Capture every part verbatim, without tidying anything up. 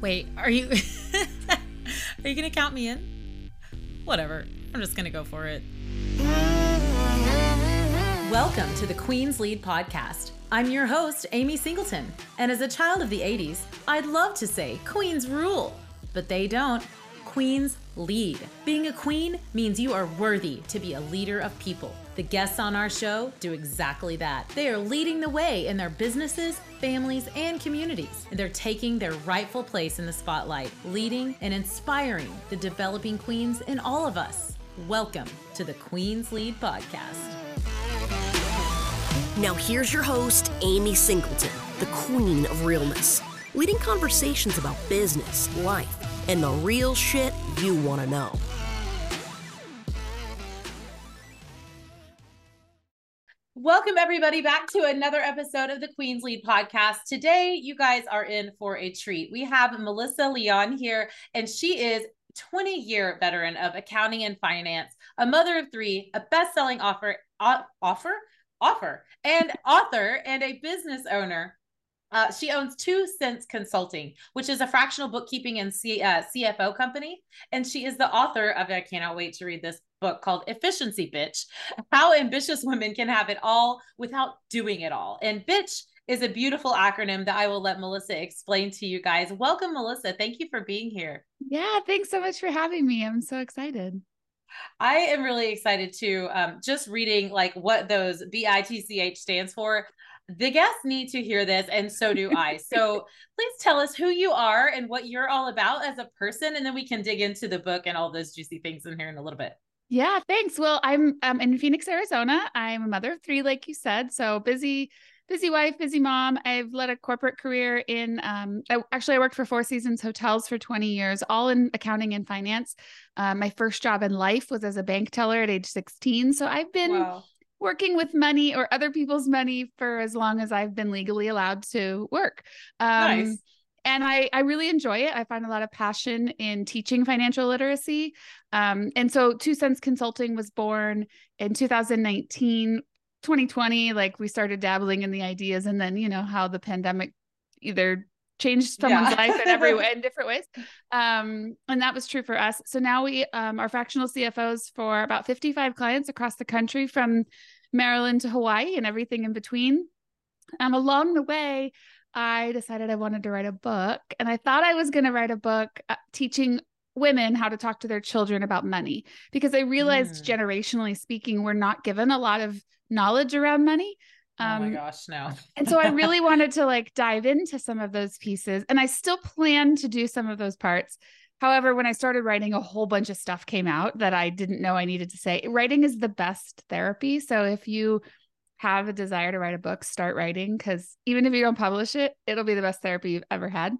Wait, are you are you gonna count me in? Whatever, I'm just gonna go for it. Welcome to the Queen's Lead Podcast. I'm your host, Amy Singleton, and as a child of the eighties, I'd love to say queens rule, but they don't. Queens lead. Being a queen means you are worthy to be a leader of people. The guests on our show do exactly that. They are leading the way in their businesses, families, and communities. They're taking their rightful place in the spotlight, leading and inspiring the developing queens in all of us. Welcome to the Queens Lead Podcast. Now here's your host, Amy Singleton, the queen of realness, leading conversations about business, life, and the real shit you want to know. Welcome everybody back to another episode of the Queen's Lead Podcast. Today, you guys are in for a treat. We have Melissa Leon here, and she is a twenty-year veteran of accounting and finance, a mother of three, a best-selling offer, uh, offer, offer, and author, and a business owner. Uh, she owns Two Cents Consulting, which is a fractional bookkeeping and C, uh, C F O company. And she is the author of, I cannot wait to read this book called Efficiency Bitch, How Ambitious Women Can Have It All Without Doing It All. And bitch is a beautiful acronym that I will let Melissa explain to you guys. Welcome, Melissa. Thank you for being here. Yeah. Thanks so much for having me. I'm so excited. I am really excited too. Um, just reading like what those B I T C H stands for. The guests need to hear this, and so do I. So please tell us who you are and what you're all about as a person, and then we can dig into the book and all those juicy things in here in a little bit. Yeah, thanks. Well, I'm um, in Phoenix, Arizona. I'm a mother of three, like you said. So busy, busy wife, busy mom. I've led a corporate career in, um, I, actually I worked for Four Seasons Hotels for twenty years, all in accounting and finance. Uh, my first job in life was as a bank teller at age sixteen. So I've been... Wow. Working with money or other people's money for as long as I've been legally allowed to work. Um, nice. And I, I really enjoy it. I find a lot of passion in teaching financial literacy. Um, and so Two Cents Consulting was born in two thousand nineteen, twenty twenty. Like we started dabbling in the ideas, and then, you know, how the pandemic either changed someone's yeah. life in every way, in different ways. Um, and that was true for us. So now we um, are fractional C F Os for about fifty-five clients across the country, from Maryland to Hawaii and everything in between. Um, along the way, I decided I wanted to write a book, and I thought I was going to write a book uh, teaching women how to talk to their children about money, because I realized mm. generationally speaking, we're not given a lot of knowledge around money. Um, oh my gosh, no. And so I really wanted to like dive into some of those pieces, and I still plan to do some of those parts. However, when I started writing, a whole bunch of stuff came out that I didn't know I needed to say. Writing is the best therapy. So if you have a desire to write a book, start writing, because even if you don't publish it, it'll be the best therapy you've ever had.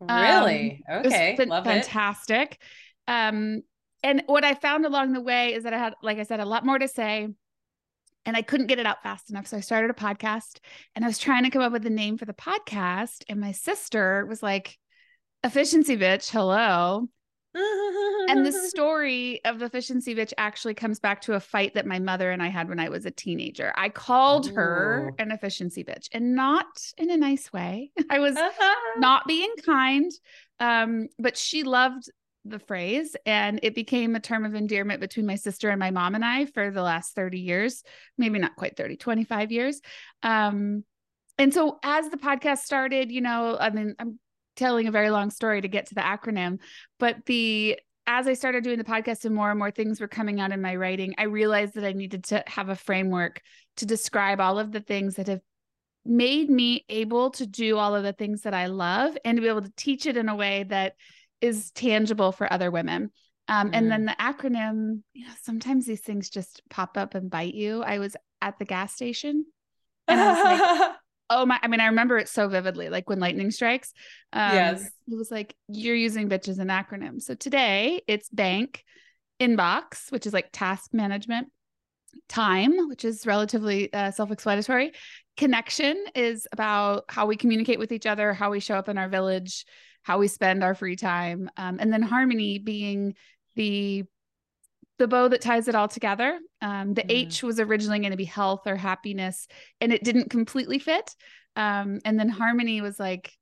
Really? Um, okay. It Love fantastic. It. Fantastic. Um, and what I found along the way is that I had, like I said, a lot more to say, and I couldn't get it out fast enough. So I started a podcast, and I was trying to come up with a name for the podcast. And my sister was like, Efficiency Bitch, hello. And the story of Efficiency Bitch actually comes back to a fight that my mother and I had when I was a teenager. I called Ooh. her an efficiency bitch, and not in a nice way. I was uh-huh. not being kind, um, but she loved the phrase, and it became a term of endearment between my sister and my mom and I for the last thirty years, maybe not quite thirty, twenty-five years. Um, and so as the podcast started, you know, I mean, I'm telling a very long story to get to the acronym, but the, as I started doing the podcast and more and more things were coming out in my writing, I realized that I needed to have a framework to describe all of the things that have made me able to do all of the things that I love, and to be able to teach it in a way that is tangible for other women. Um, mm. And then the acronym, you know, sometimes these things just pop up and bite you. I was at the gas station, and I was like, oh my, I mean, I remember it so vividly, like when lightning strikes. Um, yes. It was like, you're using bitch as an acronym. So today it's bank, inbox, which is like task management, time, which is relatively uh, self-explanatory. Connection is about how we communicate with each other, how we show up in our village, how we spend our free time. Um, and then harmony being the, the bow that ties it all together. Um, the mm. H was originally going to be health or happiness, and it didn't completely fit. Um, and then harmony was like,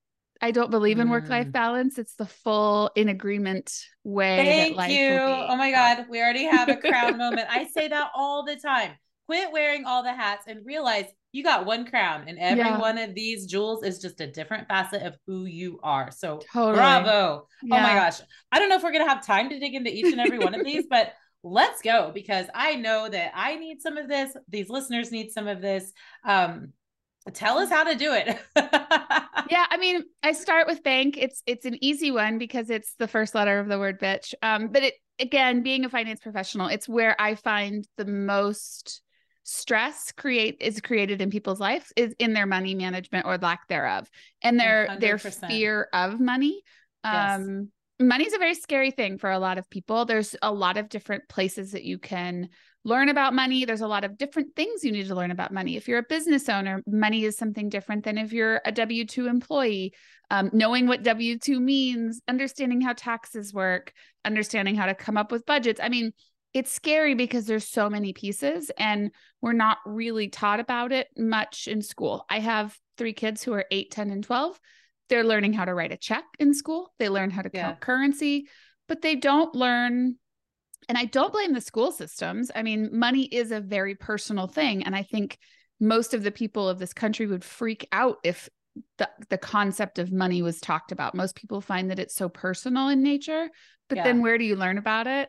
I don't believe in work-life balance. It's the full in agreement way. Thank that life you. Oh my God. We already have a crown moment. I say that all the time. Quit wearing all the hats and realize you got one crown, and every yeah. one of these jewels is just a different facet of who you are. So totally. Bravo. Yeah. Oh my gosh. I don't know if we're going to have time to dig into each and every one of these, but let's go, because I know that I need some of this. These listeners need some of this. Um, Tell us how to do it. Yeah. I mean, I start with bank. It's, it's an easy one because it's the first letter of the word bitch. Um, but it, again, being a finance professional, it's where I find the most stress create is created in people's lives is in their money management or lack thereof. And their, one hundred percent. Their fear of money. Um, yes. Money's a very scary thing for a lot of people. There's a lot of different places that you can learn about money. There's a lot of different things you need to learn about money. If you're a business owner, money is something different than if you're a W two employee. Um, knowing what W two means, understanding how taxes work, understanding how to come up with budgets. I mean, it's scary because there's so many pieces and we're not really taught about it much in school. I have three kids who are eight, ten, and twelve. They're learning how to write a check in school. They learn how to count yeah. currency, but they don't learn. And I don't blame the school systems. I mean, money is a very personal thing. And I think most of the people of this country would freak out if the, the concept of money was talked about. Most people find that it's so personal in nature, but yeah. then where do you learn about it?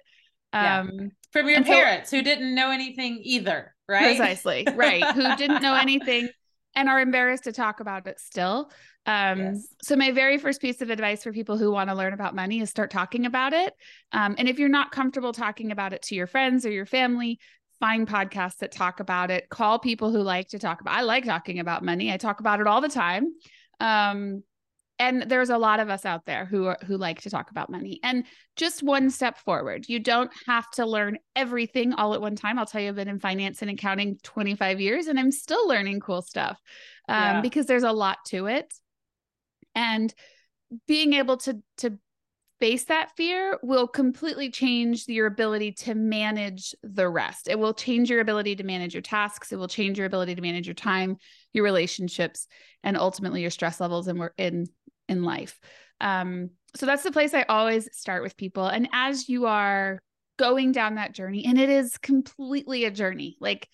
Um, yeah. From your parents so, who didn't know anything either, right? Precisely, right. Who didn't know anything and are embarrassed to talk about it still. Um, yes. So my very first piece of advice for people who want to learn about money is start talking about it. Um, and if you're not comfortable talking about it to your friends or your family, find podcasts that talk about it. Call people who like to talk about, I like talking about money. I talk about it all the time. Um, and there's a lot of us out there who are, who like to talk about money. And just one step forward. You don't have to learn everything all at one time. I'll tell you, I've been in finance and accounting twenty-five years and I'm still learning cool stuff, um, yeah. because there's a lot to it. And being able to, to face that fear will completely change your ability to manage the rest. It will change your ability to manage your tasks. It will change your ability to manage your time, your relationships, and ultimately your stress levels in, in, in life. Um, so that's the place I always start with people. And as you are going down that journey, and it is completely a journey, like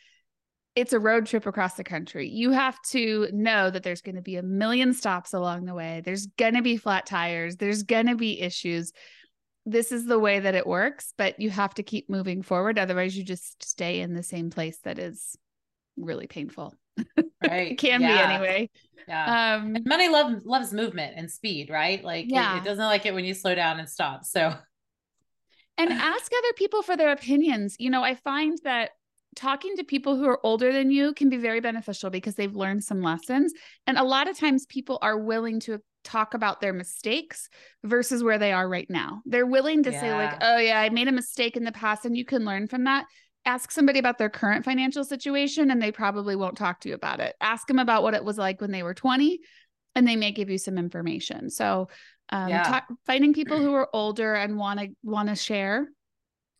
it's a road trip across the country. You have to know that there's going to be a million stops along the way. There's going to be flat tires. There's going to be issues. This is the way that it works, but you have to keep moving forward. Otherwise you just stay in the same place that is really painful. Right. It can yeah. be anyway. Yeah. Um, and money love, loves movement and speed, right? Like yeah. it, it doesn't like it when you slow down and stop. So. And ask other people for their opinions. You know, I find that talking to people who are older than you can be very beneficial because they've learned some lessons. And a lot of times people are willing to talk about their mistakes versus where they are right now. They're willing to yeah. say like, oh yeah, I made a mistake in the past and you can learn from that. Ask somebody about their current financial situation and they probably won't talk to you about it. Ask them about what it was like when they were twenty and they may give you some information. So um, yeah. ta- finding people who are older and want to want to share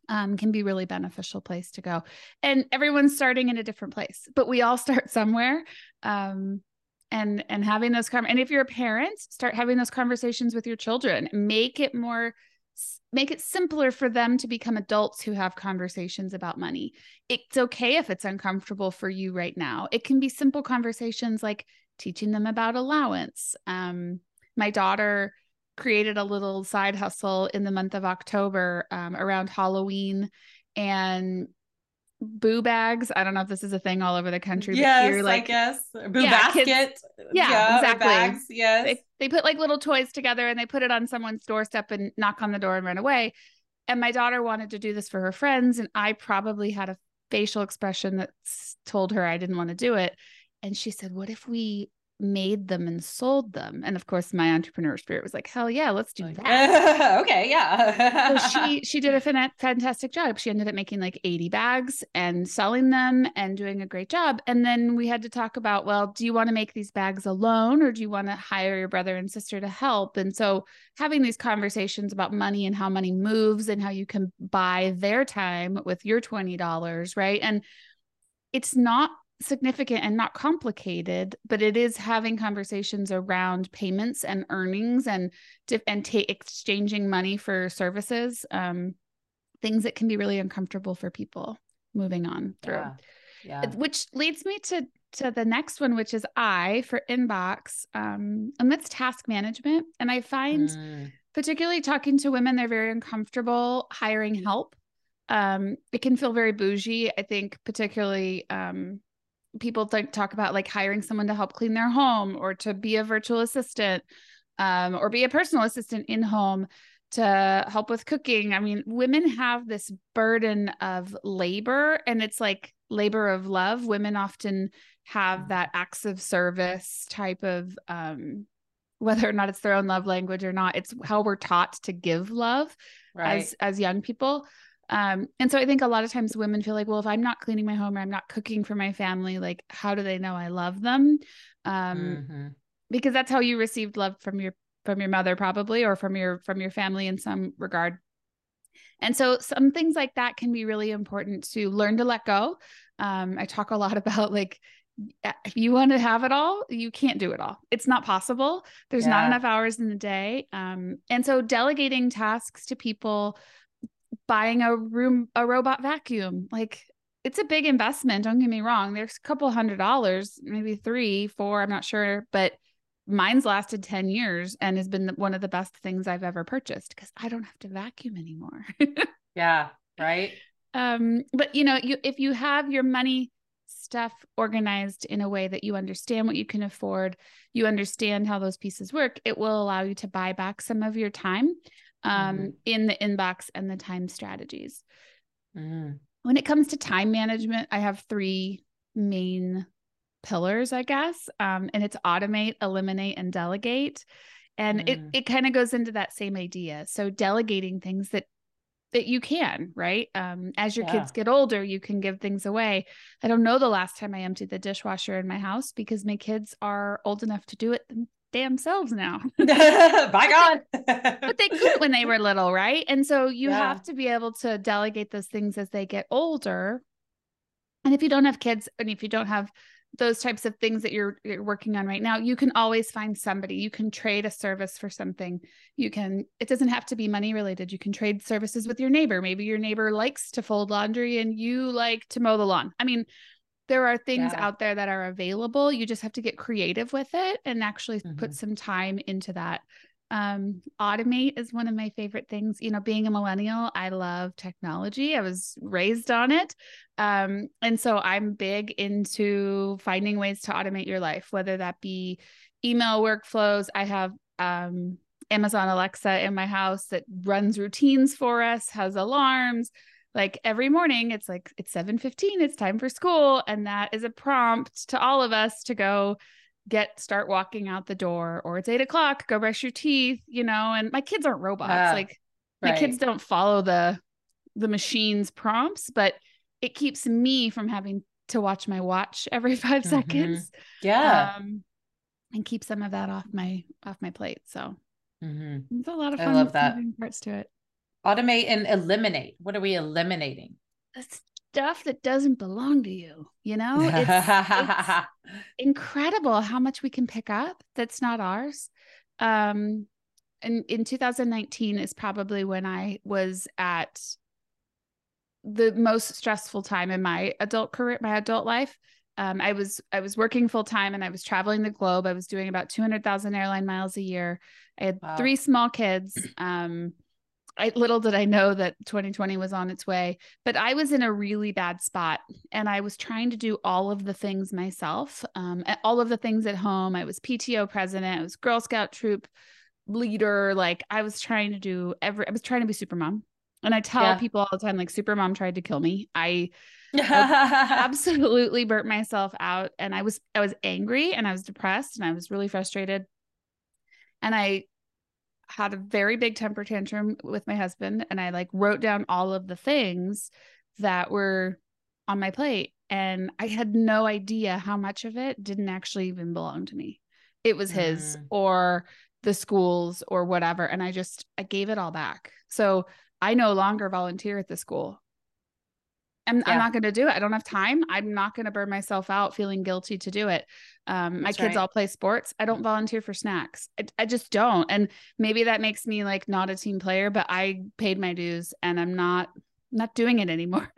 Um, can be really beneficial place to go. And everyone's starting in a different place, but we all start somewhere. Um, and, and having those com- and if you're a parent, start having those conversations with your children, make it more, make it simpler for them to become adults who have conversations about money. It's okay if it's uncomfortable for you right now. It can be simple conversations like teaching them about allowance. Um, my daughter created a little side hustle in the month of October um, around Halloween and boo bags. I don't know if this is a thing all over the country. Yes, but like, I guess. Boo yeah, basket. Kids, yeah, yeah, exactly. Bags, yes. They, they put like little toys together and they put it on someone's doorstep and knock on the door and run away. And my daughter wanted to do this for her friends. And I probably had a facial expression that told her I didn't want to do it. And she said, what if we made them and sold them? And of course my entrepreneur spirit was like, hell yeah, let's do that. Okay. Yeah. So she, she did a fan- fantastic job. She ended up making like eighty bags and selling them and doing a great job. And then we had to talk about, well, do you want to make these bags alone or do you want to hire your brother and sister to help? And so having these conversations about money and how money moves and how you can buy their time with your twenty dollars. Right. And it's not significant and not complicated, but it is having conversations around payments and earnings and and t- exchanging money for services, um, things that can be really uncomfortable for people moving on through. Yeah. Yeah. Which leads me to to the next one, which is I for inbox, um, and that's task management. And I find mm. particularly talking to women, they're very uncomfortable hiring help. Um, it can feel very bougie. I think particularly um, people th- talk about like hiring someone to help clean their home or to be a virtual assistant um, or be a personal assistant in home to help with cooking. I mean, women have this burden of labor, and it's like labor of love. Women often have that acts of service type of, um, whether or not it's their own love language or not, it's how we're taught to give love right. as, as young people. Um, and so I think a lot of times women feel like, well, if I'm not cleaning my home or I'm not cooking for my family, like, how do they know I love them? Um, mm-hmm. because that's how you received love from your, from your mother probably, or from your, from your family in some regard. And so some things like that can be really important to learn to let go. Um, I talk a lot about like, if you want to have it all, you can't do it all. It's not possible. There's yeah. not enough hours in the day. Um, and so delegating tasks to people, buying a room, a robot vacuum, like it's a big investment. Don't get me wrong. There's a couple hundred dollars, maybe three, four, I'm not sure, but mine's lasted ten years and has been one of the best things I've ever purchased because I don't have to vacuum anymore. yeah. Right. Um, but you know, you, if you have your money stuff organized in a way that you understand what you can afford, you understand how those pieces work, it will allow you to buy back some of your time, um, mm-hmm. in the inbox and the time strategies. Mm-hmm. When it comes to time management, I have three main pillars, I guess. Um, and it's automate, eliminate, and delegate. And mm. it, it kind of goes into that same idea. So delegating things that, that you can, right. Um, as your yeah. kids get older, you can give things away. I don't know the last time I emptied the dishwasher in my house because my kids are old enough to do it themselves now. By God. But they couldn't when they were little. Right. And so you yeah. have to be able to delegate those things as they get older. And if you don't have kids, and if you don't have those types of things that you're, you're working on right now, you can always find somebody. You can trade a service for something. You can, it doesn't have to be money related. You can trade services with your neighbor. Maybe your neighbor likes to fold laundry and you like to mow the lawn. I mean, there are things yeah. out there that are available. You just have to get creative with it and actually mm-hmm. put some time into that. Um, automate is one of my favorite things. You know, being a millennial, I love technology. I was raised on it. Um, and so I'm big into finding ways to automate your life, whether that be email workflows. I have, um, Amazon Alexa in my house that runs routines for us, has alarms. Like every morning it's like, it's seven fifteen, it's time for school. And that is a prompt to all of us to go get, start walking out the door, or it's eight o'clock, go brush your teeth, you know, and my kids aren't robots. Uh, like my right. kids don't follow the, the machine's prompts, but it keeps me from having to watch my watch every five mm-hmm. seconds. Yeah. Um, and keep some of that off my, off my plate. So mm-hmm. it's a lot of fun. I love that. Parts to it. Automate and eliminate. What are we eliminating? That's- stuff that doesn't belong to you, you know, it's, it's incredible how much we can pick up that's not ours. Um, and in two thousand nineteen is probably when I was at the most stressful time in my adult career, my adult life. Um, I was, I was working full time and I was traveling the globe. I was doing about two hundred thousand airline miles a year. I had wow. three small kids. Um, I, little did I know that twenty twenty was on its way, but I was in a really bad spot and I was trying to do all of the things myself. Um, all of the things at home. I was P T O president. I was Girl Scout troop leader. Like I was trying to do every, I was trying to be super mom. And I tell yeah. people all the time, like super mom tried to kill me. I, I absolutely burnt myself out. And I was, I was angry and I was depressed and I was really frustrated. And I had a very big temper tantrum with my husband. And I like wrote down all of the things that were on my plate. And I had no idea how much of it didn't actually even belong to me. It was his mm. or the school's or whatever. And I just, I gave it all back. So I no longer volunteer at the school. I'm, yeah. I'm not going to do it. I don't have time. I'm not going to burn myself out feeling guilty to do it. Um, my kids right. all play sports. I don't volunteer for snacks. I, I just don't. And maybe that makes me like not a team player, but I paid my dues and I'm not, not doing it anymore.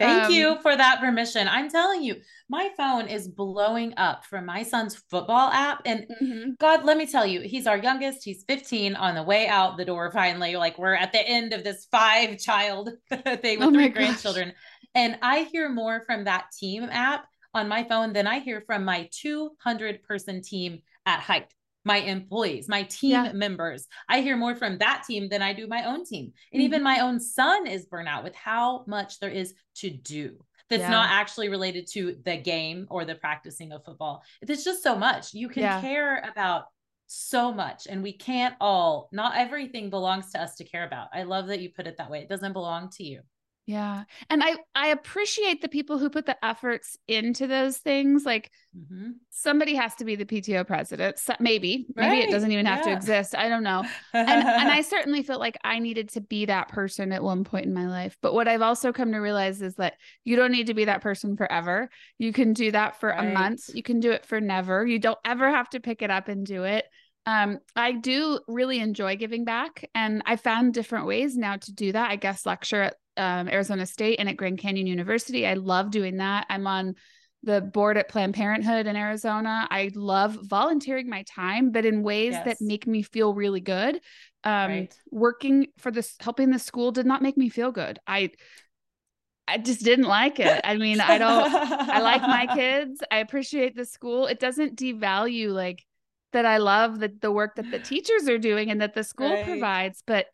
Thank um, you for that permission. I'm telling you, my phone is blowing up from my son's football app. And mm-hmm. God, let me tell you, he's our youngest. He's fifteen, on the way out the door. Finally, like we're at the end of this five child thing with oh three grandchildren. Gosh. And I hear more from that team app on my phone than I hear from my two hundred person team at Hype. My employees, my team yeah. members. I hear more from that team than I do my own team. And mm-hmm. even my own son is burnt out with how much there is to do. That's yeah. not actually related to the game or the practicing of football. It's just so much. You can yeah. care about so much, and we can't all, not everything belongs to us to care about. I love that you put it that way. It doesn't belong to you. Yeah. And I, I appreciate the people who put the efforts into those things. Like mm-hmm. somebody has to be the P T O president. So maybe, right. maybe it doesn't even yeah. have to exist. I don't know. And, and I certainly felt like I needed to be that person at one point in my life. But what I've also come to realize is that you don't need to be that person forever. You can do that for right. a month. You can do it for never. You don't ever have to pick it up and do it. Um, I do really enjoy giving back, and I found different ways now to do that. I guest lecture at um, Arizona State and at Grand Canyon University. I love doing that. I'm on the board at Planned Parenthood in Arizona. I love volunteering my time, but in ways yes. that make me feel really good. Um, right. Working for this, helping the school did not make me feel good. I, I just didn't like it. I mean, I don't, I like my kids. I appreciate the school. It doesn't devalue like that I love the, the work that the teachers are doing and that the school right. provides, but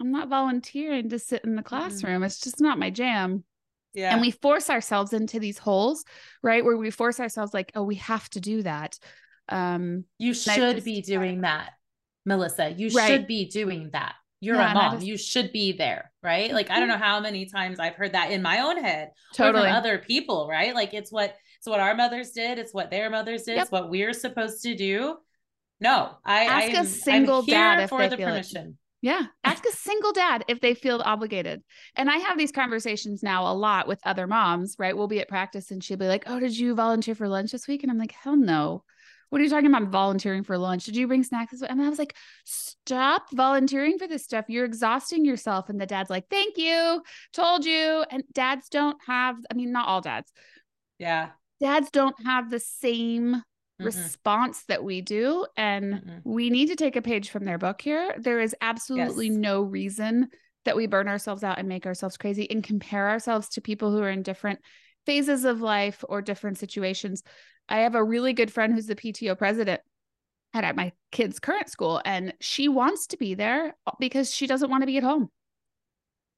I'm not volunteering to sit in the classroom. Mm. It's just not my jam. Yeah. And we force ourselves into these holes, right? Where we force ourselves like, oh, we have to do that. Um, you should just, be doing that, Melissa. You right. should be doing that. You're yeah, a mom. Just... You should be there, right? Like, I don't know how many times I've heard that in my own head totally. Or from other people, right? Like it's what, it's what our mothers did. It's what their mothers did. Yep. It's what we're supposed to do. No, I ask I am, a single I'm here dad if for they the feel permission. It. Yeah. Ask a single dad if they feel obligated. And I have these conversations now a lot with other moms, right? We'll be at practice and she'll be like, oh, did you volunteer for lunch this week? And I'm like, hell no. What are you talking about? Volunteering for lunch. Did you bring snacks? And I was like, stop volunteering for this stuff. You're exhausting yourself. And the dad's like, thank you. Told you. And dads don't have, I mean, not all dads. Yeah. Dads don't have the same mm-mm. response that we do. And mm-mm. we need to take a page from their book here. There is absolutely yes. no reason that we burn ourselves out and make ourselves crazy and compare ourselves to people who are in different phases of life or different situations. I have a really good friend who's the P T O president at, at my kids' current school, and she wants to be there because she doesn't want to be at home.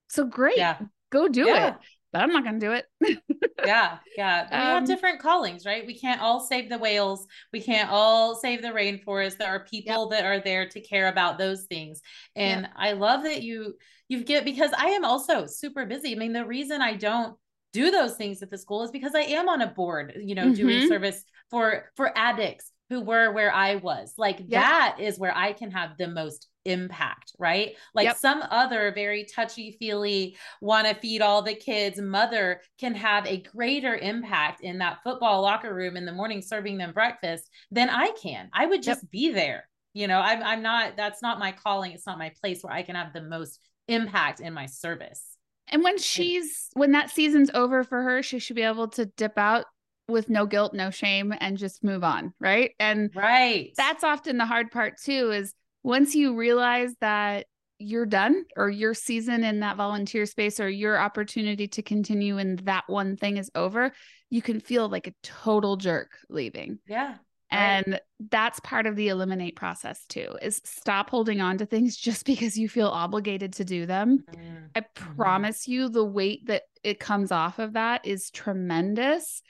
So great, yeah. go do yeah. it. But I'm not going to do it. yeah. Yeah. We um, have different callings, right? We can't all save the whales. We can't all save the rainforest. There are people yep. that are there to care about those things. And yep. I love that you, you get, because I am also super busy. I mean, the reason I don't do those things at the school is because I am on a board, you know, mm-hmm. doing service for, for addicts who were where I was. Like yep. that is where I can have the most impact, right? Like yep. some other very touchy feely, want to feed all the kids mother can have a greater impact in that football locker room in the morning, serving them breakfast than I can. I would just yep. be there. You know, I'm, I'm not, that's not my calling. It's not my place where I can have the most impact in my service. And when she's, when that season's over for her, she should be able to dip out with no guilt, no shame, and just move on. Right. And right. that's often the hard part too, is once you realize that you're done, or your season in that volunteer space or your opportunity to continue in that one thing is over, you can feel like a total jerk leaving. Yeah. And right. that's part of the eliminate process too, is stop holding on to things just because you feel obligated to do them. Mm-hmm. I promise you the weight that it comes off of that is tremendous,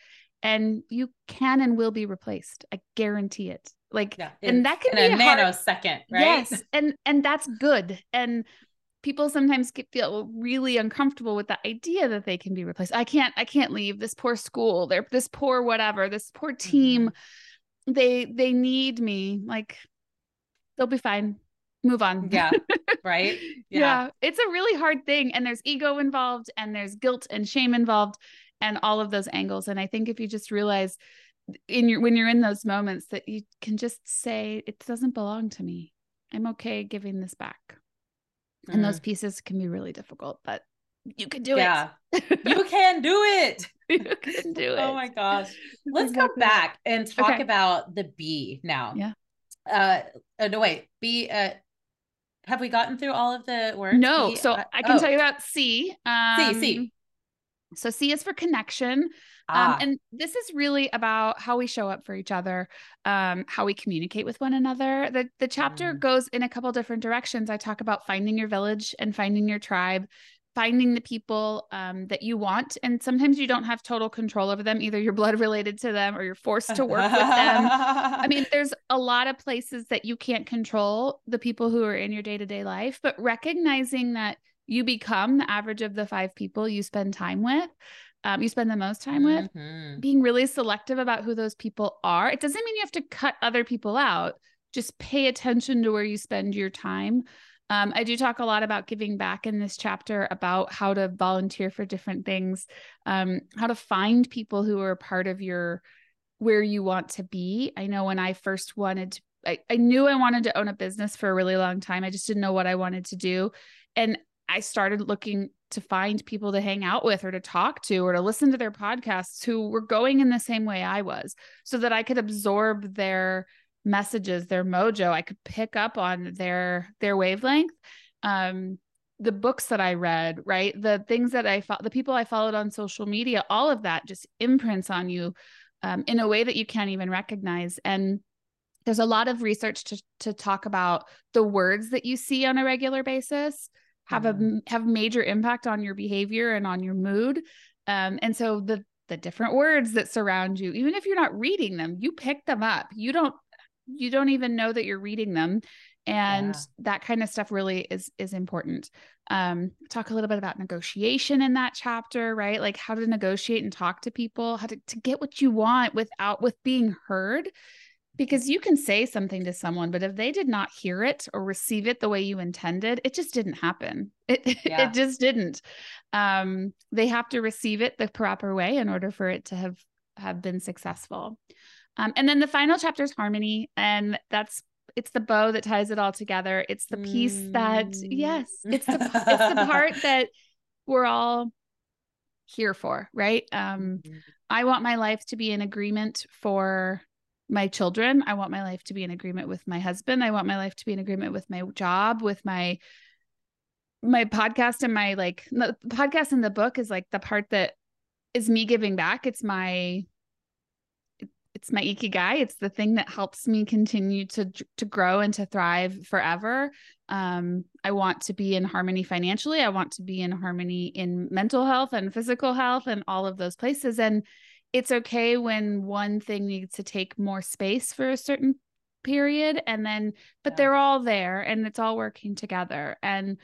and you can and will be replaced. I guarantee it. Like, yeah, and that can in be a nanosecond, right? Yes. And, and that's good. And people sometimes get, feel really uncomfortable with the idea that they can be replaced. I can't, I can't leave this poor school, they're this poor, whatever, this poor team. Mm-hmm. They, they need me. Like, they'll be fine. move on. Yeah. Right. Yeah. yeah. It's a really hard thing. And there's ego involved and there's guilt and shame involved and all of those angles. And I think if you just realize in your, when you're in those moments that you can just say, it doesn't belong to me. I'm okay giving this back. Mm. And those pieces can be really difficult, but you can do yeah. it. You can do it. You can do it. Oh my gosh. Let's exactly. go back and talk okay. about the B now. Yeah. Uh, oh, no, wait, B, uh, have we gotten through all of the words? No. B, so uh, I can oh. tell you about C. Um, C, C. So C is for connection. Ah. Um, and this is really about how we show up for each other, um, how we communicate with one another. The the chapter mm. goes in a couple different directions. I talk about finding your village and finding your tribe, finding the people um, that you want. And sometimes you don't have total control over them. Either you're blood related to them or you're forced to work with them. I mean, there's a lot of places that you can't control the people who are in your day-to-day life, but recognizing that you become the average of the five people you spend time with, um, you spend the most time with, mm-hmm. being really selective about who those people are. It doesn't mean you have to cut other people out. Just pay attention to where you spend your time. Um, I do talk a lot about giving back in this chapter, about how to volunteer for different things, um, how to find people who are part of your, where you want to be. I know when I first wanted to, I, I knew I wanted to own a business for a really long time. I just didn't know what I wanted to do. And I started looking to find people to hang out with or to talk to, or to listen to their podcasts who were going in the same way I was, so that I could absorb their messages, their mojo. I could pick up on their, their wavelength. Um, the books that I read, right? The things that I fo- the people I followed on social media, all of that just imprints on you, um, in a way that you can't even recognize. And there's a lot of research to, to talk about the words that you see on a regular basis have mm-hmm. a, have major impact on your behavior and on your mood. Um, and so the, the different words that surround you, even if you're not reading them, you pick them up. You don't, you don't even know that you're reading them. And yeah. that kind of stuff really is, is important. Um, talk a little bit about negotiation in that chapter, right? Like how to negotiate and talk to people, how to, to get what you want without, with being heard, because you can say something to someone, but if they did not hear it or receive it the way you intended, it just didn't happen. It, yeah. it just didn't. Um, they have to receive it the proper way in order for it to have, have been successful. Um, and then the final chapter is harmony, and that's, it's the bow that ties it all together. It's the piece mm. that, yes, it's the, it's the part that we're all here for, right? Um, I want my life to be in agreement for my children. I want my life to be in agreement with my husband. I want my life to be in agreement with my job, with my, my podcast and my, like, the podcast and the book is like the part that is me giving back. It's my, It's my ikigai. It's the thing that helps me continue to to grow and to thrive forever. Um, I want to be in harmony financially. I want to be in harmony in mental health and physical health and all of those places. And it's okay when one thing needs to take more space for a certain period. And then, but yeah. they're all there and it's all working together. And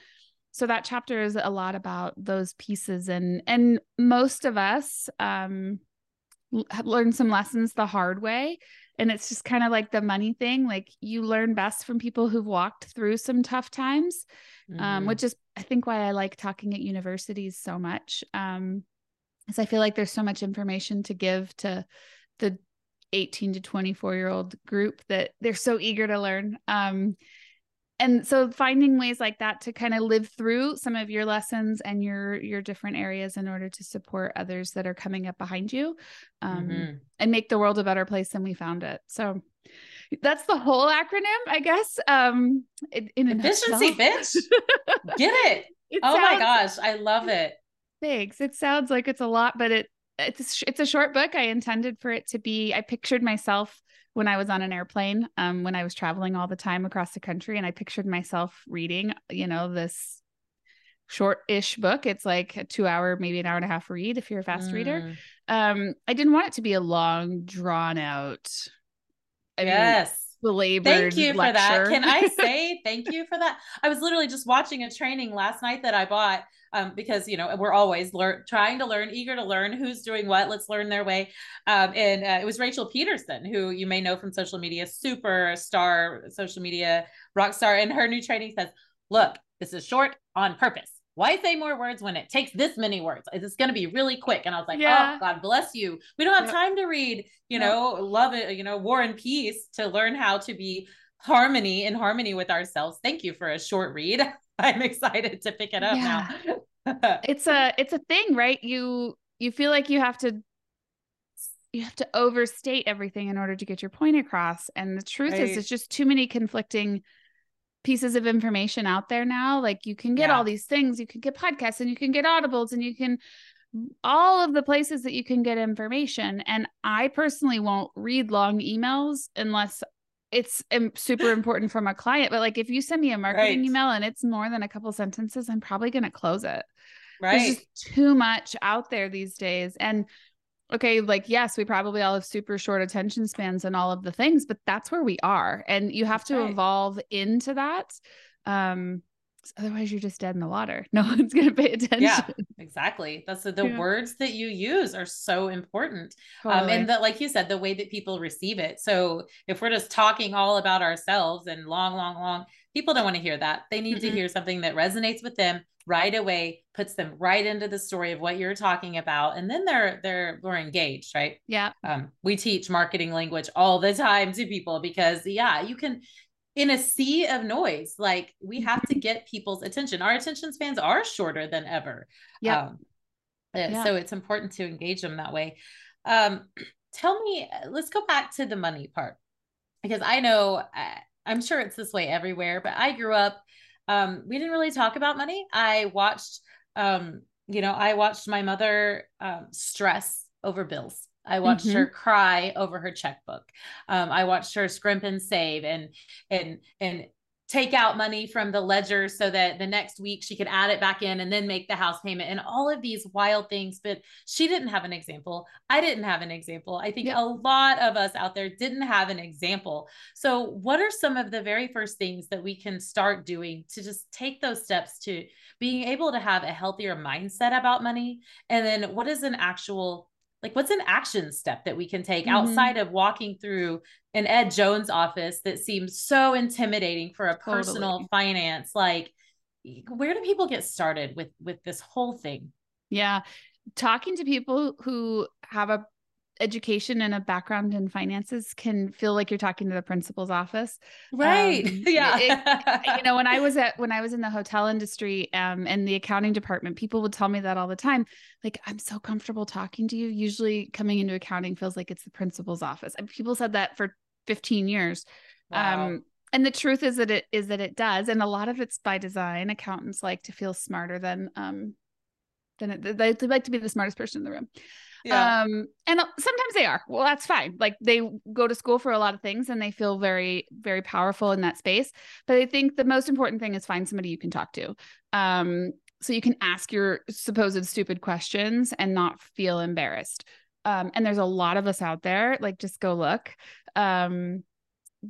so that chapter is a lot about those pieces. And, and most of us, um, learn some lessons the hard way. And it's just kind of like the money thing. Like you learn best from people who've walked through some tough times, mm-hmm. um, which is, I think why I like talking at universities so much. Um, cause I feel like there's so much information to give to the eighteen to twenty-four year old group that they're so eager to learn. Um, and so finding ways like that to kind of live through some of your lessons and your, your different areas in order to support others that are coming up behind you, um, mm-hmm. and make the world a better place than we found it. So that's the whole acronym, I guess. Um, in Efficiency Bitch. Get it. it oh sounds, my gosh. I love it. Thanks. It sounds like it's a lot, but it, it's, it's a short book. I intended for it to be, I pictured myself when I was on an airplane, um, when I was traveling all the time across the country, and I pictured myself reading, you know, this short-ish book. It's like a two hour, maybe an hour and a half read if you're a fast mm. reader. Um, I didn't want it to be a long, drawn out. I yes. belabored Thank you lecture. for that. Can I say thank you for that? I was literally just watching a training last night that I bought um, because, you know, we're always lear- trying to learn, eager to learn who's doing what. Let's learn their way. Um, and uh, it was Rachel Peterson, who you may know from social media, super star, social media rock star. And her new training says, look, this is short on purpose. Why say more words when it takes this many words? It's going to be really quick. And I was like, yeah. oh, God bless you. We don't have yep. time to read, you know, yep. love it, you know, War and Peace to learn how to be harmony in harmony with ourselves. Thank you for a short read. I'm excited to pick it up yeah. now. It's a, it's a thing, right? You, you feel like you have to, you have to overstate everything in order to get your point across. And the truth right. is it's just too many conflicting pieces of information out there now. Like you can get yeah. all these things, you can get podcasts and you can get audibles and you can all of the places that you can get information. And I personally won't read long emails unless it's super important from a client. But like, if you send me a marketing right. email and it's more than a couple sentences, I'm probably going to close it. Right. There's just too much out there these days. And okay, like, yes, we probably all have super short attention spans and all of the things, but that's where we are. And you have that's to right. evolve into that. Um, otherwise you're just dead in the water. No one's going to pay attention. Yeah, exactly. That's the, the yeah. words that you use are so important. Totally. Um, and the, like you said, the way that people receive it. So if we're just talking all about ourselves and long, long, long, people don't want to hear that. They need mm-hmm. to hear something that resonates with them right away, puts them right into the story of what you're talking about. And then they're, they're, we're engaged, right? Yeah. Um, we teach marketing language all the time to people because yeah, you can, in a sea of noise, like we have to get people's attention. Our attention spans are shorter than ever. Yeah. Um, yeah. So it's important to engage them that way. Um, tell me, let's go back to the money part, because I know, I, I'm sure it's this way everywhere, but I grew up, Um, we didn't really talk about money. I watched, um, you know, I watched my mother, um, stress over bills. I watched mm-hmm. her cry over her checkbook. Um, I watched her scrimp and save and, and, and take out money from the ledger so that the next week she could add it back in and then make the house payment and all of these wild things. But she didn't have an example. I didn't have an example. I think yeah. a lot of us out there didn't have an example. So what are some of the very first things that we can start doing to just take those steps to being able to have a healthier mindset about money? And then what is an actual, like what's an action step that we can take mm-hmm. outside of walking through an Ed Jones office that seems so intimidating for a totally. personal finance? Like where do people get started with, with this whole thing? Yeah. Talking to people who have a education and a background in finances can feel like you're talking to the principal's office. Right. Um, yeah. it, you know, when I was at, when I was in the hotel industry um, and the accounting department, people would tell me that all the time. Like, I'm so comfortable talking to you. Usually coming into accounting feels like it's the principal's office. And people said that for fifteen years. Wow. Um, and the truth is that it is that it does. And a lot of it's by design. Accountants like to feel smarter than, um, than it, they, they like to be the smartest person in the room. Yeah. Um, and sometimes they are, well, that's fine. Like they go to school for a lot of things and they feel very, very powerful in that space. But I think the most important thing is find somebody you can talk to. Um, so you can ask your supposed stupid questions and not feel embarrassed. Um, and there's a lot of us out there, like just go look. Um,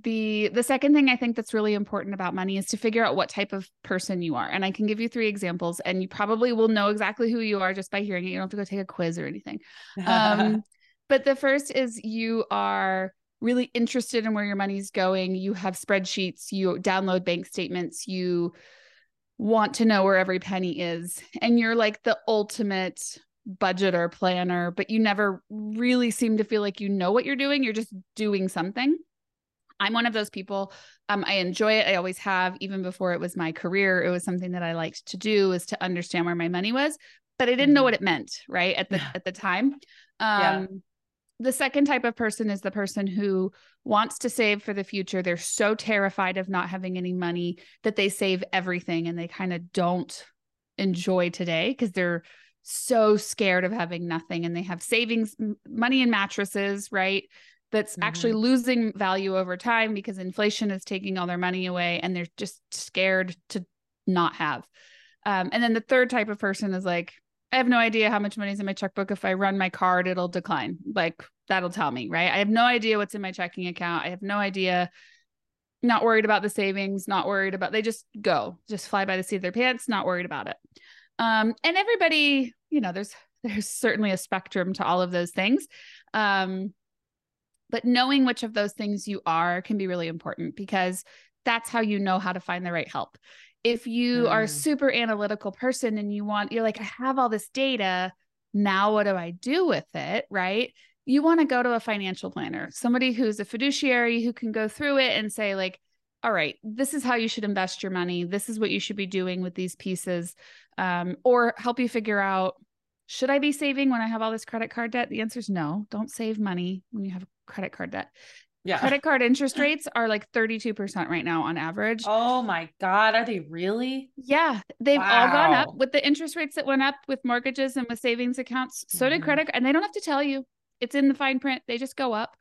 the, the second thing I think that's really important about money is to figure out what type of person you are. And I can give you three examples and you probably will know exactly who you are just by hearing it. You don't have to go take a quiz or anything. Um, but the first is you are really interested in where your money's going. You have spreadsheets, you download bank statements, you want to know where every penny is, and you're like the ultimate budgeter planner, but you never really seem to feel like you know what you're doing. You're just doing something. I'm one of those people. Um, I enjoy it. I always have, even before it was my career, it was something that I liked to do is to understand where my money was, but I didn't know what it meant right at the, yeah. at the time. Um, yeah. The second type of person is the person who wants to save for the future. They're so terrified of not having any money that they save everything and they kind of don't enjoy today because they're so scared of having nothing and they have savings, money in mattresses, right? That's actually mm-hmm. losing value over time because inflation is taking all their money away and they're just scared to not have. Um, and then the third type of person is like, I have no idea how much money's in my checkbook. If I run my card, it'll decline. Like that'll tell me, right? I have no idea what's in my checking account. I have no idea not worried about the savings, not worried about, they just go, just fly by the seat of their pants, not worried about it. Um, and everybody, you know, there's, there's certainly a spectrum to all of those things. Um, but knowing which of those things you are can be really important, because that's how you know how to find the right help. If you mm. are a super analytical person and you want, you're like, I have all this data, now what do I do with it? Right? You want to go to a financial planner, somebody who's a fiduciary who can go through it and say like, all right, this is how you should invest your money. This is what you should be doing with these pieces, um, or help you figure out, should I be saving when I have all this credit card debt? The answer is no. Don't save money when you have credit card debt. Yeah. Credit card interest rates are like thirty-two percent right now on average. Oh my God. Are they really? Yeah. They've wow. all gone up with the interest rates that went up with mortgages and with savings accounts. So mm-hmm. did credit. And they don't have to tell you, it's in the fine print. They just go up.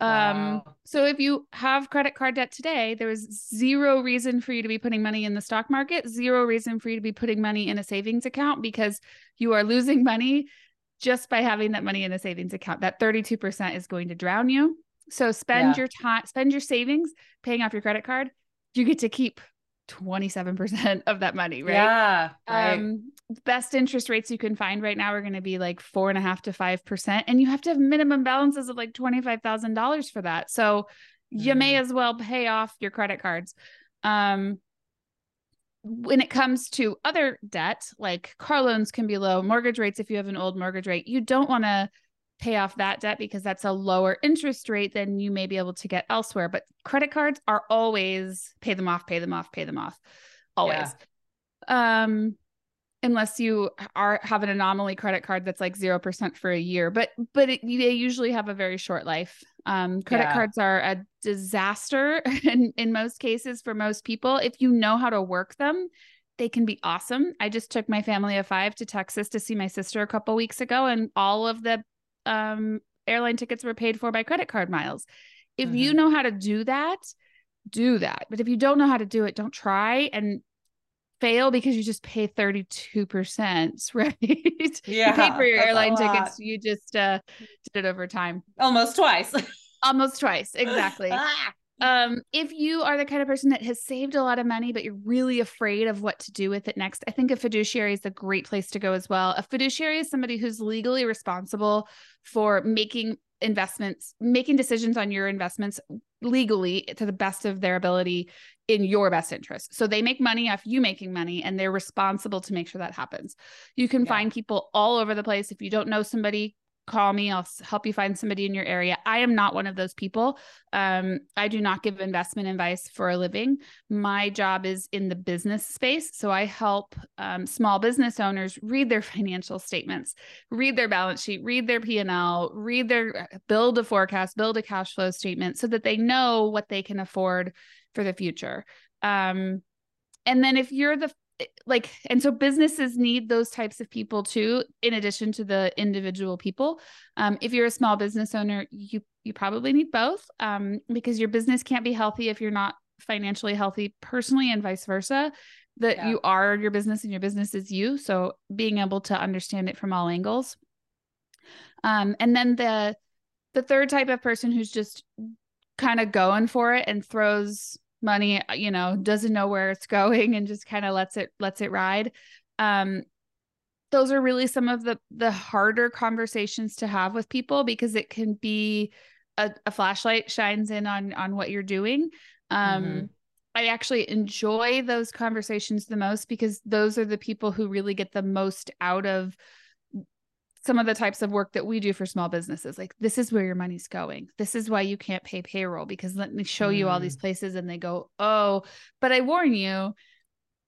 Um, wow. So if you have credit card debt today, there is zero reason for you to be putting money in the stock market. Zero reason for you to be putting money in a savings account, because you are losing money just by having that money in a savings account. That thirty-two percent is going to drown you. So spend yeah. your time, spend your savings, paying off your credit card. You get to keep twenty-seven percent of that money, right? Yeah. Right. Um, best interest rates you can find right now are going to be like four and a half to five percent. And you have to have minimum balances of like twenty-five thousand dollars for that. So you mm. may as well pay off your credit cards. Um, when it comes to other debt, like car loans can be low, mortgage rates. If you have an old mortgage rate, you don't want to pay off that debt because that's a lower interest rate than you may be able to get elsewhere. But credit cards are always pay them off, pay them off, pay them off. Always. Yeah. Um, unless you are have an anomaly credit card that's like zero percent for a year, but, but it, they usually have a very short life. Um, credit yeah. cards are a disaster in, in most cases for most people. If you know how to work them, they can be awesome. I just took my family of five to Texas to see my sister a couple weeks ago, and all of the um, airline tickets were paid for by credit card miles. If mm-hmm. you know how to do that, do that. But if you don't know how to do it, don't try and fail, because you just pay thirty-two percent, right? Yeah, you paid for your airline tickets. You just, uh, did it over time. Almost twice. Almost twice. Exactly. ah! Um, if you are the kind of person that has saved a lot of money, but you're really afraid of what to do with it next, I think a fiduciary is a great place to go as well. A fiduciary is somebody who's legally responsible for making investments, making decisions on your investments legally to the best of their ability in your best interest. So they make money off you making money, and they're responsible to make sure that happens. You can yeah. find people all over the place. If you don't know somebody, call me. I'll help you find somebody in your area. I am not one of those people. Um, I do not give investment advice for a living. My job is in the business space. So I help um, small business owners read their financial statements, read their balance sheet, read their P and L, read their, build a forecast, build a cash flow statement so that they know what they can afford for the future. Um, and then if you're the like, and so businesses need those types of people too, in addition to the individual people. Um, if you're a small business owner, you, you probably need both, um, because your business can't be healthy if you're not financially healthy personally, and vice versa, that yeah. you are your business and your business is you. So being able to understand it from all angles. Um, and then the, the third type of person who's just kind of going for it and throws money, you know, doesn't know where it's going and just kind of lets it, lets it ride. Um, those are really some of the, the harder conversations to have with people, because it can be a, a flashlight shines in on, on what you're doing. Um, mm-hmm. I actually enjoy those conversations the most, because those are the people who really get the most out of some of the types of work that we do for small businesses. Like, this is where your money's going. This is why you can't pay payroll, because let me show mm. you all these places. And they go, oh, but I warn you,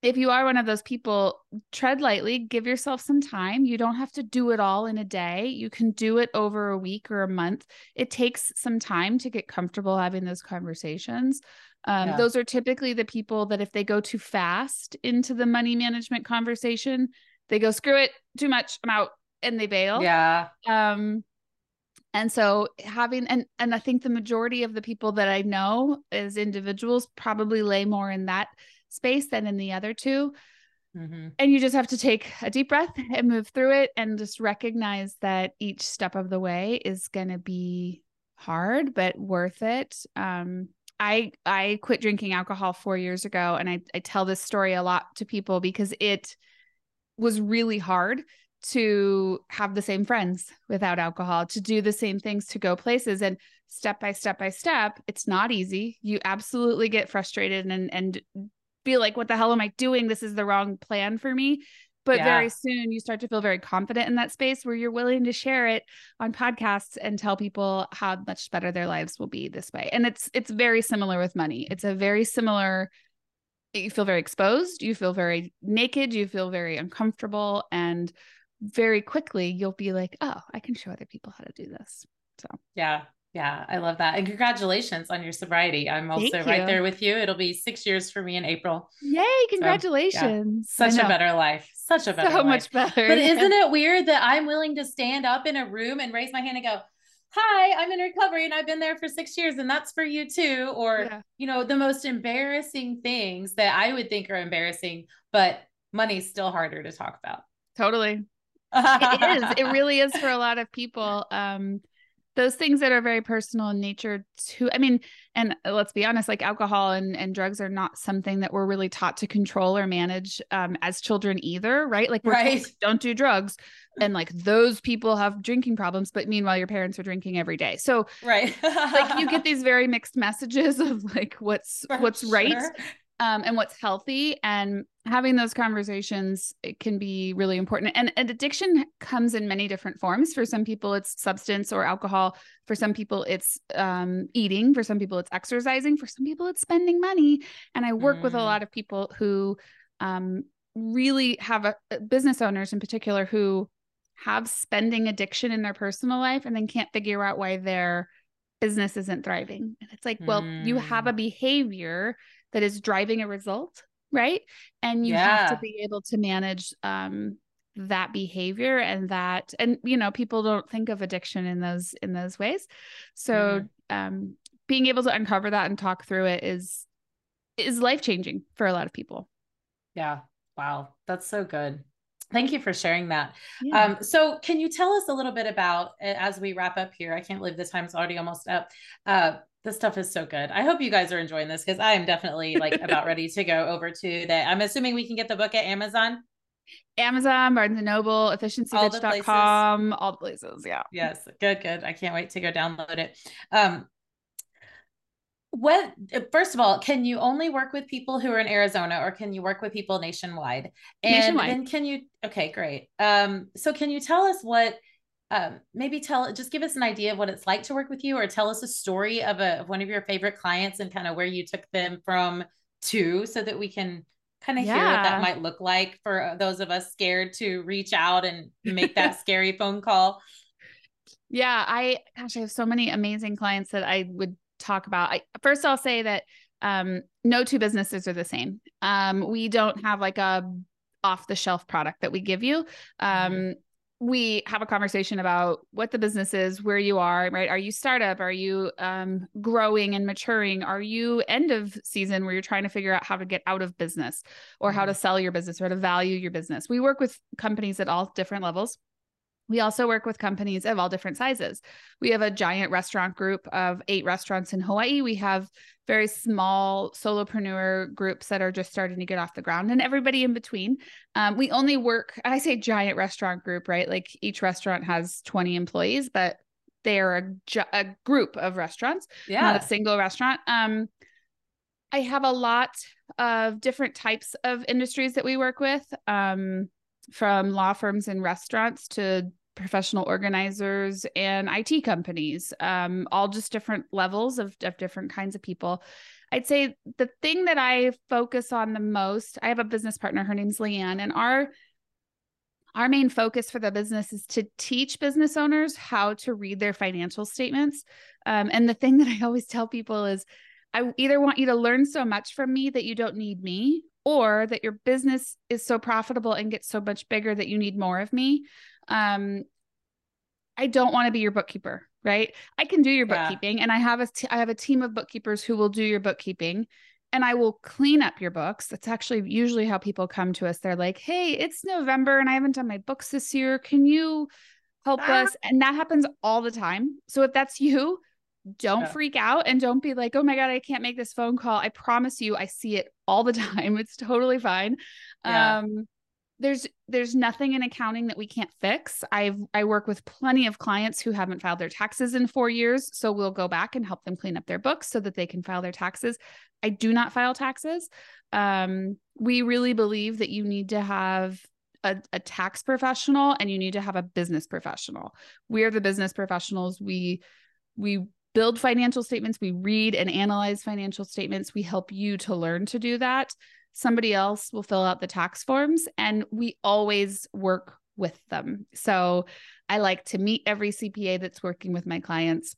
if you are one of those people, tread lightly, give yourself some time. You don't have to do it all in a day. You can do it over a week or a month. It takes some time to get comfortable having those conversations. Um, yeah. Those are typically the people that if they go too fast into the money management conversation, they go, screw it, too much, I'm out. And they bail. Yeah. Um, and so having, and, and I think the majority of the people that I know as individuals probably lay more in that space than in the other two. Mm-hmm. And you just have to take a deep breath and move through it, and just recognize that each step of the way is going to be hard, but worth it. Um, I, I quit drinking alcohol four years ago. And I, I tell this story a lot to people because it was really hard to have the same friends without alcohol, to do the same things, to go places. And step by step by step, it's not easy. You absolutely get frustrated and, and be like, what the hell am I doing? This is the wrong plan for me. But yeah. very soon you start to feel very confident in that space where you're willing to share it on podcasts and tell people how much better their lives will be this way. And it's, it's very similar with money. It's a very similar, you feel very exposed, you feel very naked, you feel very uncomfortable, and very quickly you'll be like, oh, I can show other people how to do this. So yeah. Yeah. I love that. And congratulations on your sobriety. I'm also right there with you. It'll be six years for me in April. Yay. Congratulations. So, yeah. Such a better life. Such a better life. So much better. But isn't it weird that I'm willing to stand up in a room and raise my hand and go, hi, I'm in recovery and I've been there for six years and that's for you too. Or, yeah. you know, the most embarrassing things that I would think are embarrassing, but money's still harder to talk about. Totally. It is. It really is for a lot of people. Um, Those things that are very personal in nature too. I mean, and let's be honest, like alcohol and, and drugs are not something that we're really taught to control or manage um, as children either, right? Like, we're right. told, don't do drugs. And like, those people have drinking problems, but meanwhile, your parents are drinking every day. So right. like you get these very mixed messages of like, what's, For what's sure. right um, and what's healthy. And having those conversations, it can be really important. And, and addiction comes in many different forms. For some people, it's substance or alcohol. For some people, it's um, eating. For some people, it's exercising. For some people, it's spending money. And I work mm. with a lot of people who um, really have a, business owners in particular who have spending addiction in their personal life and then can't figure out why their business isn't thriving. And it's like, mm. well, you have a behavior that is driving a result. Right. And you yeah. have to be able to manage um, that behavior and that, and, you know, people don't think of addiction in those, in those ways. So mm-hmm. um, being able to uncover that and talk through it is, is life-changing for a lot of people. Yeah. Wow. That's so good. Thank you for sharing that. Yeah. Um, so can you tell us a little bit about, as we wrap up here, I can't believe the time's already almost up. Uh, This stuff is so good. I hope you guys are enjoying this because I am definitely like about ready to go over to that. I'm assuming we can get the book at Amazon. Amazon, Barnes and Noble, efficiency bitch dot com, all the places. Yeah. Yes. Good, good. I can't wait to go download it. Um, what, first of all, can you only work with people who are in Arizona or can you work with people nationwide? And nationwide. Then can you, okay, great. Um, so can you tell us what, Um, maybe tell, just give us an idea of what it's like to work with you, or tell us a story of a, of one of your favorite clients and kind of where you took them from to, so that we can kind of yeah. hear what that might look like for those of us scared to reach out and make that scary phone call. Yeah. I actually have so many amazing clients that I would talk about. I, first I'll say that, um, no two businesses are the same. Um, we don't have like a off the shelf product that we give you. Um, mm-hmm. We have a conversation about what the business is, where you are, right? Are you startup? Are you um, growing and maturing? Are you end of season where you're trying to figure out how to get out of business or how to sell your business or how to value your business? We work with companies at all different levels. We also work with companies of all different sizes. We have a giant restaurant group of eight restaurants in Hawaii. We have very small solopreneur groups that are just starting to get off the ground and everybody in between. Um, we only work, I say giant restaurant group, right? Like each restaurant has twenty employees, but they are a, a group of restaurants, yeah. not a single restaurant. Um, I have a lot of different types of industries that we work with. Um, from law firms and restaurants to professional organizers and I T companies, um, all just different levels of, of different kinds of people. I'd say the thing that I focus on the most, I have a business partner, her name's Leanne, and our, our main focus for the business is to teach business owners how to read their financial statements. Um, and the thing that I always tell people is I either want you to learn so much from me that you don't need me, or that your business is so profitable and gets so much bigger that you need more of me. Um, I don't want to be your bookkeeper, right? I can do your bookkeeping yeah. and I have a, t- I have a team of bookkeepers who will do your bookkeeping and I will clean up your books. That's actually usually how people come to us. They're like, hey, it's November and I haven't done my books this year. Can you help ah. us? And that happens all the time. So if that's you, Don't yeah. freak out and don't be like, oh my God, I can't make this phone call. I promise you, I see it all the time. It's totally fine. Yeah. Um, there's, there's nothing in accounting that we can't fix. I've, I work with plenty of clients who haven't filed their taxes in four years. So we'll go back and help them clean up their books so that they can file their taxes. I do not file taxes. Um, we really believe that you need to have A, a tax professional and you need to have a business professional. We're the business professionals. We, we build financial statements. We read and analyze financial statements. We help you to learn to do that. Somebody else will fill out the tax forms and we always work with them. So I like to meet every C P A that's working with my clients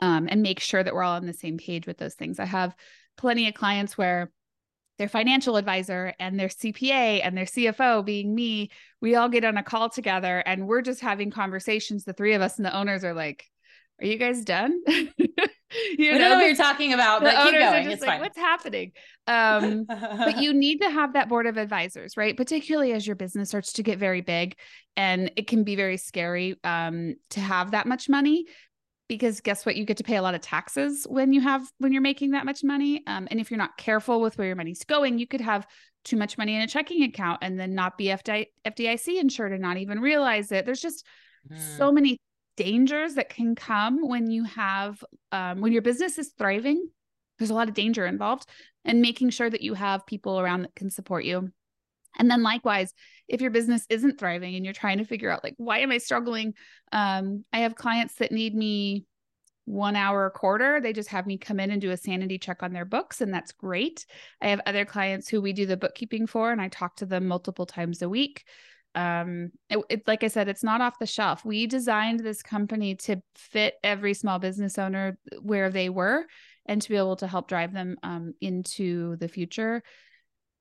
um, and make sure that we're all on the same page with those things. I have plenty of clients where their financial advisor and their C P A and their C F O being me, we all get on a call together and we're just having conversations. The three of us and the owners are like, are you guys done? you we know, don't know what you're talking about, but keep going. It's like, fine. What's happening? Um, but you need to have that board of advisors, right? Particularly as your business starts to get very big and it can be very scary um, to have that much money. Because guess what? You get to pay a lot of taxes when you have, when you're making that much money. Um, and if you're not careful with where your money's going, you could have too much money in a checking account and then not be F D I C insured and not even realize it. There's just mm. so many dangers that can come when you have, um, when your business is thriving, there's a lot of danger involved, and making sure that you have people around that can support you. And then likewise, if your business isn't thriving and you're trying to figure out like, why am I struggling? Um, I have clients that need me one hour a quarter. They just have me come in and do a sanity check on their books. And that's great. I have other clients who we do the bookkeeping for, and I talk to them multiple times a week. Um, it, it, like I said, it's not off the shelf. We designed this company to fit every small business owner where they were and to be able to help drive them um, into the future.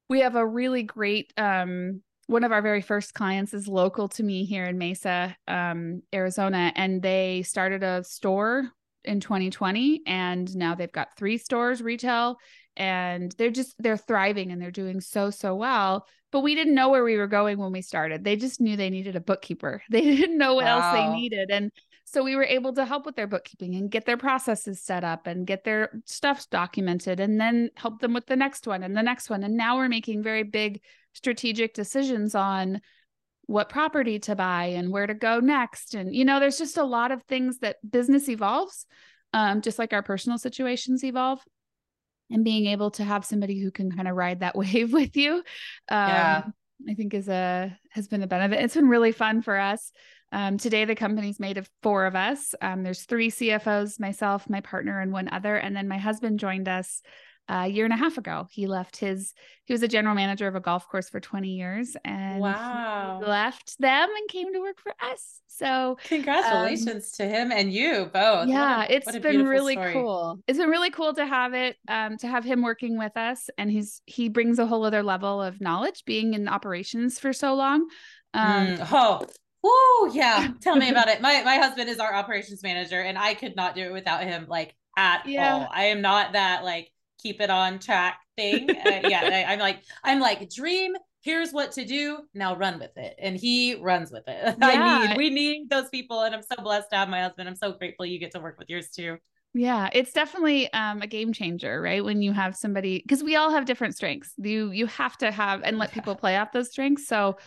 We have a really great, um, one of our very first clients is local to me here in Mesa, um, Arizona, and they started a store in twenty twenty and now they've got three stores retail, and they're just, they're thriving and they're doing so, so well, but we didn't know where we were going when we started. They just knew they needed a bookkeeper. They didn't know what wow. else they needed. And so we were able to help with their bookkeeping and get their processes set up and get their stuff documented, and then help them with the next one and the next one. And now we're making very big strategic decisions on what property to buy and where to go next. And, you know, there's just a lot of things that business evolves, um, just like our personal situations evolve, and being able to have somebody who can kind of ride that wave with you, um, yeah. I think is a, has been a benefit. It's been really fun for us. Um, today, the company's made of four of us. Um, there's three C F Os, myself, my partner, and one other. And then my husband joined us a year and a half ago. He left his, he was a general manager of a golf course for twenty years, and wow. he left them and came to work for us. So congratulations um, to him and you both. Yeah, what a, it's what a been really story. Cool. It's been really cool to have it, um, to have him working with us. And he's, he brings a whole other level of knowledge being in operations for so long. Um, mm. Oh, oh yeah. Tell me about it. My, my husband is our operations manager, and I could not do it without him. Like at yeah. all. I am not that like, keep it on track thing. Uh, yeah. I, I'm like, I'm like dream. Here's what to do. Now run with it. And he runs with it. Yeah. I need, we need those people. And I'm so blessed to have my husband. I'm so grateful you get to work with yours too. Yeah. It's definitely um, a game changer, right? When you have somebody, cause we all have different strengths. You, you have to have, and let yeah. people play off those strengths. So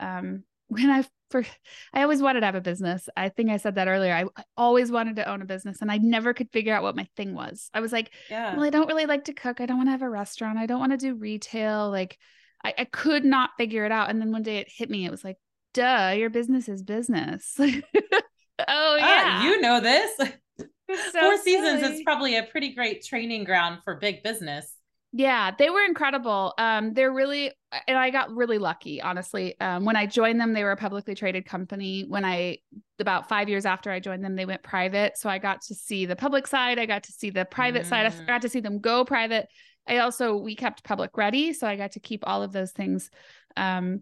um, when I For, I always wanted to have a business. I think I said that earlier. I, I always wanted to own a business, and I never could figure out what my thing was. I was like, yeah. well, I don't really like to cook. I don't want to have a restaurant. I don't want to do retail. Like I, I could not figure it out. And then one day it hit me. It was like, duh, your business is business. oh yeah. Ah, you know this. So Four Seasons silly. Is probably a pretty great training ground for big business. Yeah, they were incredible. Um, they're really, and I got really lucky, honestly. Um, when I joined them, they were a publicly traded company. When I, about five years after I joined them, they went private. So I got to see the public side. I got to see the private mm. side. I got to see them go private. I also, we kept public ready. So I got to keep all of those things um,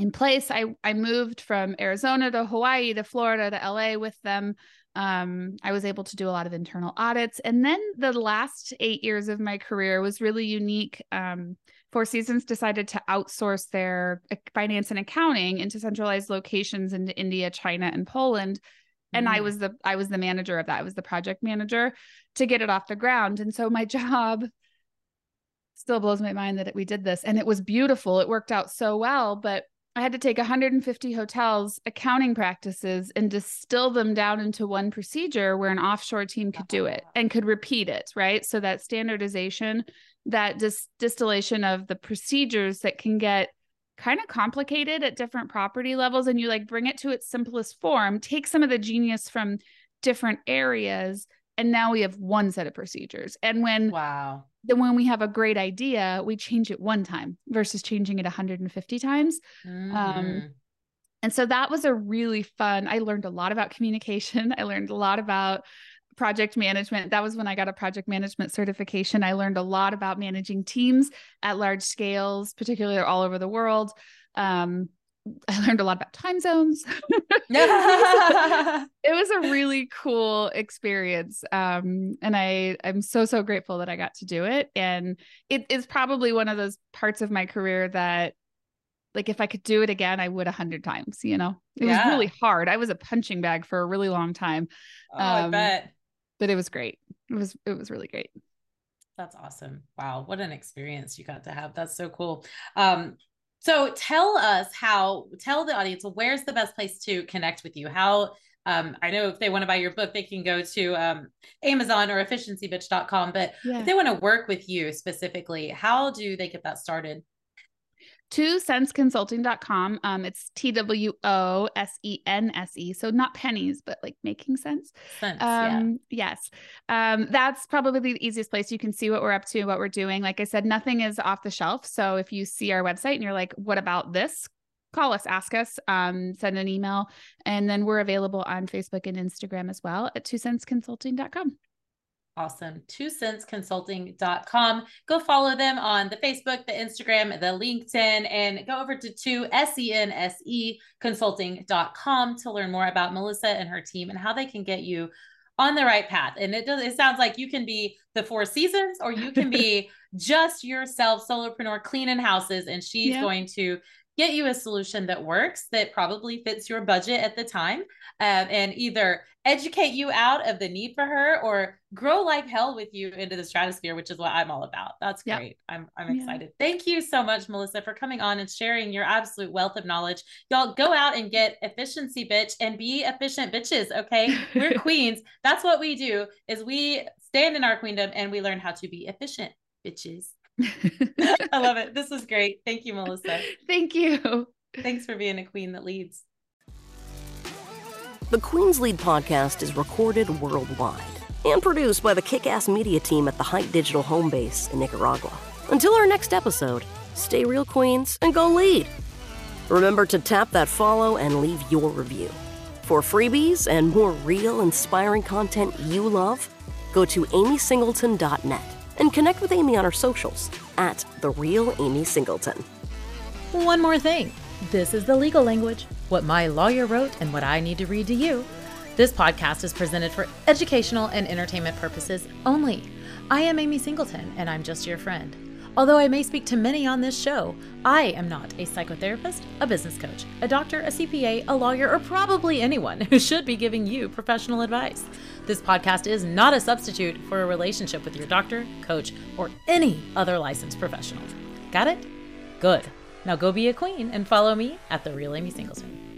in place. I, I moved from Arizona to Hawaii to Florida to L A with them. Um, I was able to do a lot of internal audits. And then the last eight years of my career was really unique. Um, Four Seasons decided to outsource their finance and accounting into centralized locations into India, China, and Poland. And mm-hmm. I was the, I was the manager of that. I was the project manager to get it off the ground. And so my job still blows my mind that we did this, and it was beautiful. It worked out so well, but I had to take one hundred fifty hotels' accounting practices and distill them down into one procedure where an offshore team could do it and could repeat it, right? So that standardization, that dis- distillation of the procedures that can get kind of complicated at different property levels, and you like bring it to its simplest form, take some of the genius from different areas, and now we have one set of procedures. And when wow. then when we have a great idea, we change it one time versus changing it one hundred fifty times. Mm. Um, and so that was a really fun, I learned a lot about communication. I learned a lot about project management. That was when I got a project management certification. I learned a lot about managing teams at large scales, particularly all over the world. Um, I learned a lot about time zones. It was a really cool experience. Um, and I, I'm so, so grateful that I got to do it. And it is probably one of those parts of my career that, like, if I could do it again, I would a hundred times, you know, it yeah. was really hard. I was a punching bag for a really long time. Oh, um, I bet. But it was great. It was, it was really great. That's awesome. Wow. What an experience you got to have. That's so cool. Um, So tell us how, tell the audience, where's the best place to connect with you? How, um, I know if they want to buy your book, they can go to um, Amazon or efficiency bitch dot com, but yeah. if they want to work with you specifically, how do they get that started? two cents consulting dot com. Um, it's T W O S E N S E. So not pennies, but like making sense. sense um, yeah. Yes. Um, that's probably the easiest place. You can see what we're up to, what we're doing. Like I said, nothing is off the shelf. So if you see our website and you're like, what about this? Call us, ask us, um, send an email. And then we're available on Facebook and Instagram as well at two cents consulting dot com. Awesome. two cents consulting dot com. Go follow them on the Facebook, the Instagram, the LinkedIn, and go over to two sense consulting dot com to learn more about Melissa and her team and how they can get you on the right path. And it does, it sounds like you can be the Four Seasons, or you can be just yourself, solopreneur, cleaning houses. And she's yeah. going to get you a solution that works, that probably fits your budget at the time, um, and either educate you out of the need for her or grow like hell with you into the stratosphere, which is what I'm all about. That's yep. great. I'm I'm excited. Yeah. Thank you so much, Melissa, for coming on and sharing your absolute wealth of knowledge. Y'all go out and get Efficiency Bitch and be efficient bitches. Okay. We're queens. That's what we do, is we stand in our queendom and we learn how to be efficient bitches. I love it. This was great. Thank you, Melissa. Thank you. Thanks for being a queen that leads. The Queens Lead podcast is recorded worldwide and produced by the Kick-Ass Media Team at the Height Digital Home Base in Nicaragua. Until our next episode, stay real, queens, and go lead. Remember to tap that follow and leave your review. For freebies and more real, inspiring content you love, go to amy singleton dot net. And connect with Amy on our socials at The Real Amy Singleton. One more thing. This is the legal language, what my lawyer wrote and what I need to read to you. This podcast is presented for educational and entertainment purposes only. I am Amy Singleton, and I'm just your friend. Although I may speak to many on this show, I am not a psychotherapist, a business coach, a doctor, a C P A, a lawyer, or probably anyone who should be giving you professional advice. This podcast is not a substitute for a relationship with your doctor, coach, or any other licensed professional. Got it? Good. Now go be a queen and follow me at The Real Amy Singleton.